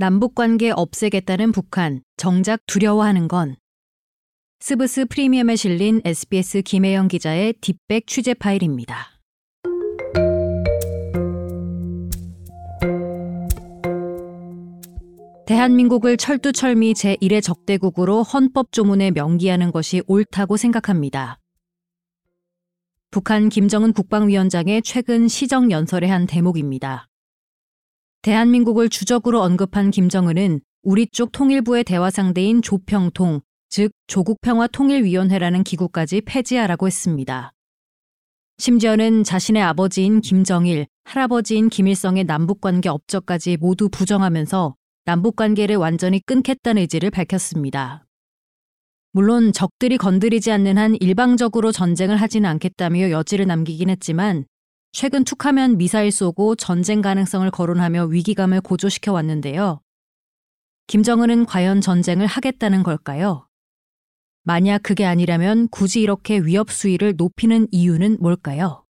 남북관계 없애겠다는 북한, 정작 두려워하는 건. 스브스 프리미엄에 실린 SBS 김혜영 기자의 딥백 취재 파일입니다. 대한민국을 철두철미 제1의 적대국으로 헌법 조문에 명기하는 것이 옳다고 생각합니다. 북한 김정은 국방위원장의 최근 시정연설의 한 대목입니다. 대한민국을 주적으로 언급한 김정은은 우리 쪽 통일부의 대화 상대인 조평통, 즉 조국평화통일위원회라는 기구까지 폐지하라고 했습니다. 심지어는 자신의 아버지인 김정일, 할아버지인 김일성의 남북관계 업적까지 모두 부정하면서 남북관계를 완전히 끊겠다는 의지를 밝혔습니다. 물론 적들이 건드리지 않는 한 일방적으로 전쟁을 하지는 않겠다며 여지를 남기긴 했지만 최근 툭하면 미사일 쏘고 전쟁 가능성을 거론하며 위기감을 고조시켜 왔는데요. 김정은은 과연 전쟁을 하겠다는 걸까요? 만약 그게 아니라면 굳이 이렇게 위협 수위를 높이는 이유는 뭘까요?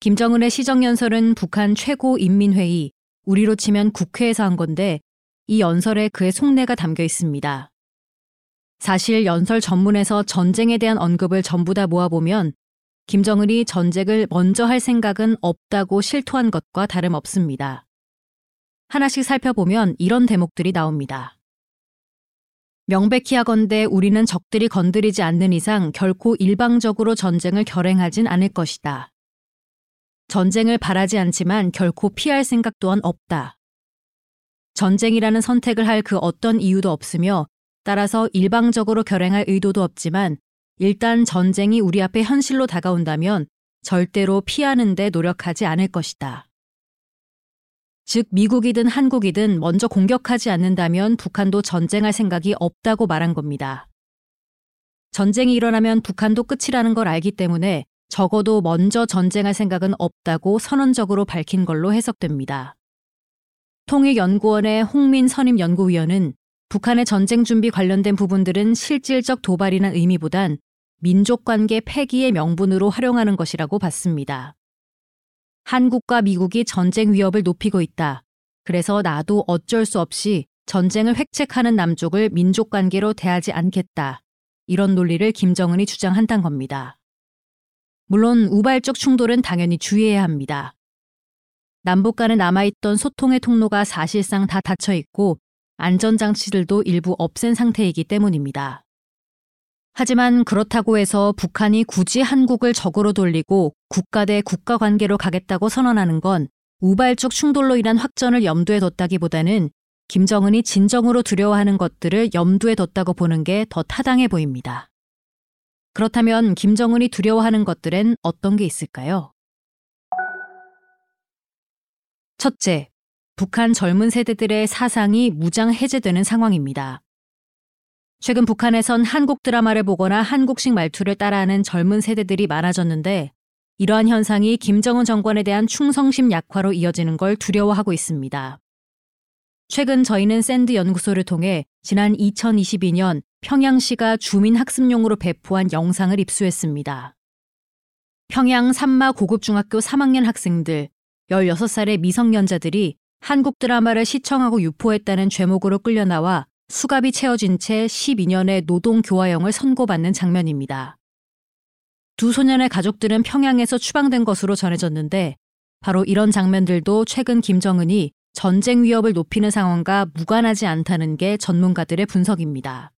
김정은의 시정연설은 북한 최고인민회의, 우리로 치면 국회에서 한 건데 이 연설에 그의 속내가 담겨 있습니다. 사실 연설 전문에서 전쟁에 대한 언급을 전부 다 모아보면 김정은이 전쟁을 먼저 할 생각은 없다고 실토한 것과 다름없습니다. 하나씩 살펴보면 이런 대목들이 나옵니다. 명백히 하건대 우리는 적들이 건드리지 않는 이상 결코 일방적으로 전쟁을 결행하진 않을 것이다. 전쟁을 바라지 않지만 결코 피할 생각 또한 없다. 전쟁이라는 선택을 할 그 어떤 이유도 없으며 따라서 일방적으로 결행할 의도도 없지만 일단 전쟁이 우리 앞에 현실로 다가온다면 절대로 피하는 데 노력하지 않을 것이다. 즉 미국이든 한국이든 먼저 공격하지 않는다면 북한도 전쟁할 생각이 없다고 말한 겁니다. 전쟁이 일어나면 북한도 끝이라는 걸 알기 때문에 적어도 먼저 전쟁할 생각은 없다고 선언적으로 밝힌 걸로 해석됩니다. 통일연구원의 홍민 선임연구위원은 북한의 전쟁 준비 관련된 부분들은 실질적 도발이나 의미보단 민족관계 폐기의 명분으로 활용하는 것이라고 봤습니다. 한국과 미국이 전쟁 위협을 높이고 있다. 그래서 나도 어쩔 수 없이 전쟁을 획책하는 남쪽을 민족관계로 대하지 않겠다. 이런 논리를 김정은이 주장한단 겁니다. 물론 우발적 충돌은 당연히 주의해야 합니다. 남북 간에 남아있던 소통의 통로가 사실상 다 닫혀있고 안전장치들도 일부 없앤 상태이기 때문입니다. 하지만 그렇다고 해서 북한이 굳이 한국을 적으로 돌리고 국가 대 국가 관계로 가겠다고 선언하는 건 우발적 충돌로 인한 확전을 염두에 뒀다기보다는 김정은이 진정으로 두려워하는 것들을 염두에 뒀다고 보는 게 더 타당해 보입니다. 그렇다면 김정은이 두려워하는 것들엔 어떤 게 있을까요? 첫째, 북한 젊은 세대들의 사상이 무장해제되는 상황입니다. 최근 북한에선 한국 드라마를 보거나 한국식 말투를 따라하는 젊은 세대들이 많아졌는데 이러한 현상이 김정은 정권에 대한 충성심 약화로 이어지는 걸 두려워하고 있습니다. 최근 저희는 샌드 연구소를 통해 지난 2022년 평양시가 주민학습용으로 배포한 영상을 입수했습니다. 평양산마고급중학교 3학년 학생들 16살의 미성년자들이 한국 드라마를 시청하고 유포했다는 죄목으로 끌려나와 수갑이 채워진 채 12년의 노동교화형을 선고받는 장면입니다. 두 소년의 가족들은 평양에서 추방된 것으로 전해졌는데 바로 이런 장면들도 최근 김정은이 전쟁 위협을 높이는 상황과 무관하지 않다는 게 전문가들의 분석입니다.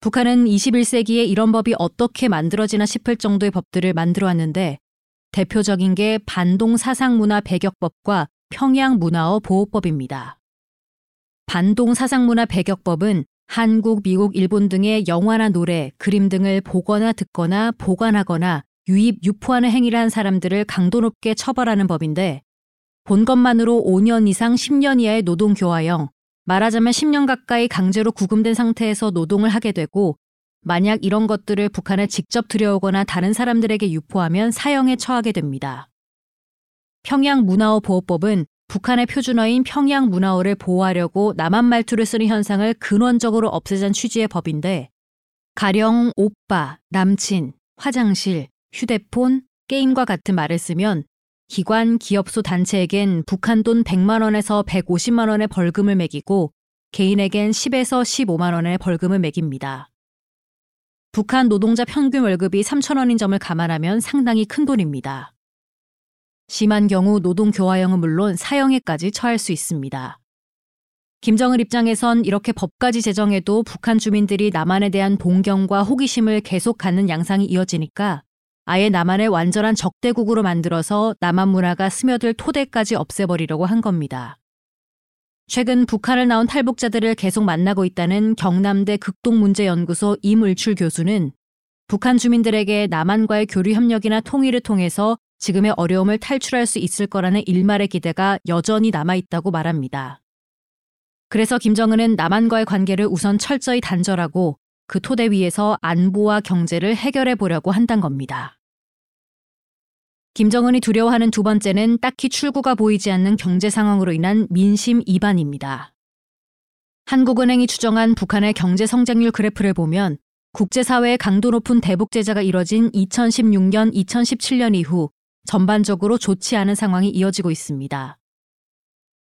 북한은 21세기에 이런 법이 어떻게 만들어지나 싶을 정도의 법들을 만들어왔는데 대표적인 게 반동사상문화배격법과 평양문화어보호법입니다. 반동사상문화배격법은 한국, 미국, 일본 등의 영화나 노래, 그림 등을 보거나 듣거나 보관하거나 유입, 유포하는 행위를 한 사람들을 강도 높게 처벌하는 법인데 본 것만으로 5년 이상 10년 이하의 노동교화형, 말하자면 10년 가까이 강제로 구금된 상태에서 노동을 하게 되고 만약 이런 것들을 북한에 직접 들여오거나 다른 사람들에게 유포하면 사형에 처하게 됩니다. 평양문화어 보호법은 북한의 표준어인 평양문화어를 보호하려고 남한 말투를 쓰는 현상을 근원적으로 없애자는 취지의 법인데 가령 오빠, 남친, 화장실, 휴대폰, 게임과 같은 말을 쓰면 기관, 기업소, 단체에겐 북한 돈 100만 원에서 150만 원의 벌금을 매기고 개인에겐 10에서 15만 원의 벌금을 매깁니다. 북한 노동자 평균 월급이 3,000원인 점을 감안하면 상당히 큰 돈입니다. 심한 경우 노동교화형은 물론 사형에까지 처할 수 있습니다. 김정일 입장에선 이렇게 법까지 제정해도 북한 주민들이 남한에 대한 동경과 호기심을 계속 갖는 양상이 이어지니까 아예 남한을 완전한 적대국으로 만들어서 남한 문화가 스며들 토대까지 없애버리려고 한 겁니다. 최근 북한을 나온 탈북자들을 계속 만나고 있다는 경남대 극동문제연구소 임을출 교수는 북한 주민들에게 남한과의 교류 협력이나 통일을 통해서 지금의 어려움을 탈출할 수 있을 거라는 일말의 기대가 여전히 남아있다고 말합니다. 그래서 김정은은 남한과의 관계를 우선 철저히 단절하고 그 토대 위에서 안보와 경제를 해결해 보려고 한단 겁니다. 김정은이 두려워하는 두 번째는 딱히 출구가 보이지 않는 경제 상황으로 인한 민심 이반입니다. 한국은행이 추정한 북한의 경제 성장률 그래프를 보면 국제사회의 강도 높은 대북제재가 이뤄진 2016년, 2017년 이후 전반적으로 좋지 않은 상황이 이어지고 있습니다.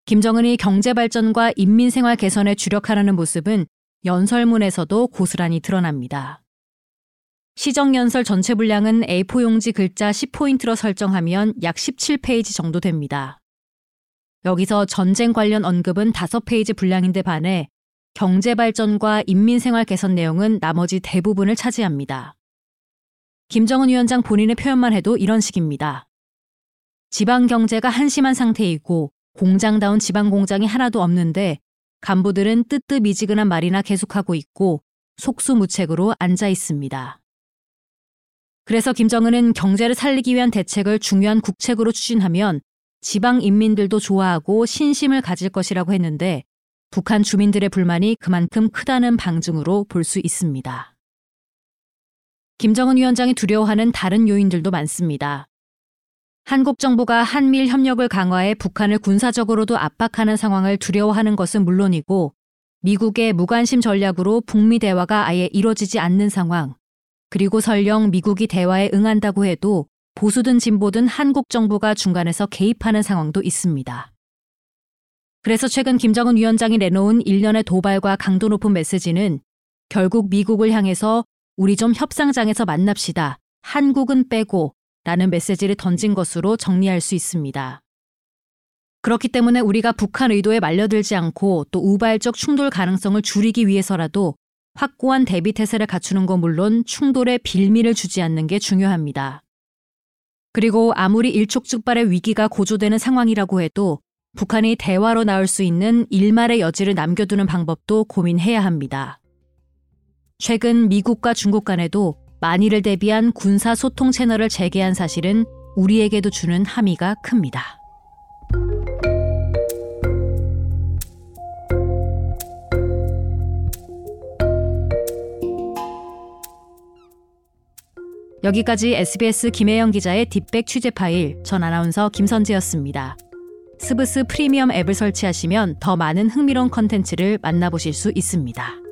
김정은이 경제발전과 인민생활 개선에 주력하라는 모습은 연설문에서도 고스란히 드러납니다. 시정연설 전체 분량은 A4 용지 글자 10포인트로 설정하면 약 17페이지 정도 됩니다. 여기서 전쟁 관련 언급은 5페이지 분량인데 반해 경제발전과 인민생활 개선 내용은 나머지 대부분을 차지합니다. 김정은 위원장 본인의 표현만 해도 이런 식입니다. 지방경제가 한심한 상태이고 공장다운 지방공장이 하나도 없는데 간부들은 뜨뜻미지근한 말이나 계속하고 있고 속수무책으로 앉아 있습니다. 그래서 김정은은 경제를 살리기 위한 대책을 중요한 국책으로 추진하면 지방 인민들도 좋아하고 신심을 가질 것이라고 했는데 북한 주민들의 불만이 그만큼 크다는 방증으로 볼 수 있습니다. 김정은 위원장이 두려워하는 다른 요인들도 많습니다. 한국 정부가 한미일 협력을 강화해 북한을 군사적으로도 압박하는 상황을 두려워하는 것은 물론이고 미국의 무관심 전략으로 북미 대화가 아예 이뤄지지 않는 상황, 그리고 설령 미국이 대화에 응한다고 해도 보수든 진보든 한국 정부가 중간에서 개입하는 상황도 있습니다. 그래서 최근 김정은 위원장이 내놓은 일련의 도발과 강도 높은 메시지는 결국 미국을 향해서 우리 좀 협상장에서 만납시다, 한국은 빼고 라는 메시지를 던진 것으로 정리할 수 있습니다. 그렇기 때문에 우리가 북한 의도에 말려들지 않고 또 우발적 충돌 가능성을 줄이기 위해서라도 확고한 대비태세를 갖추는 건 물론 충돌에 빌미를 주지 않는 게 중요합니다. 그리고 아무리 일촉즉발의 위기가 고조되는 상황이라고 해도 북한이 대화로 나올 수 있는 일말의 여지를 남겨두는 방법도 고민해야 합니다. 최근 미국과 중국 간에도 만일을 대비한 군사 소통 채널을 재개한 사실은 우리에게도 주는 함의가 큽니다. 여기까지 SBS 김혜영 기자의 딥백 취재 파일, 전 아나운서 김선지였습니다. SBS 프리미엄 앱을 설치하시면 더 많은 흥미로운 컨텐츠를 만나보실 수 있습니다.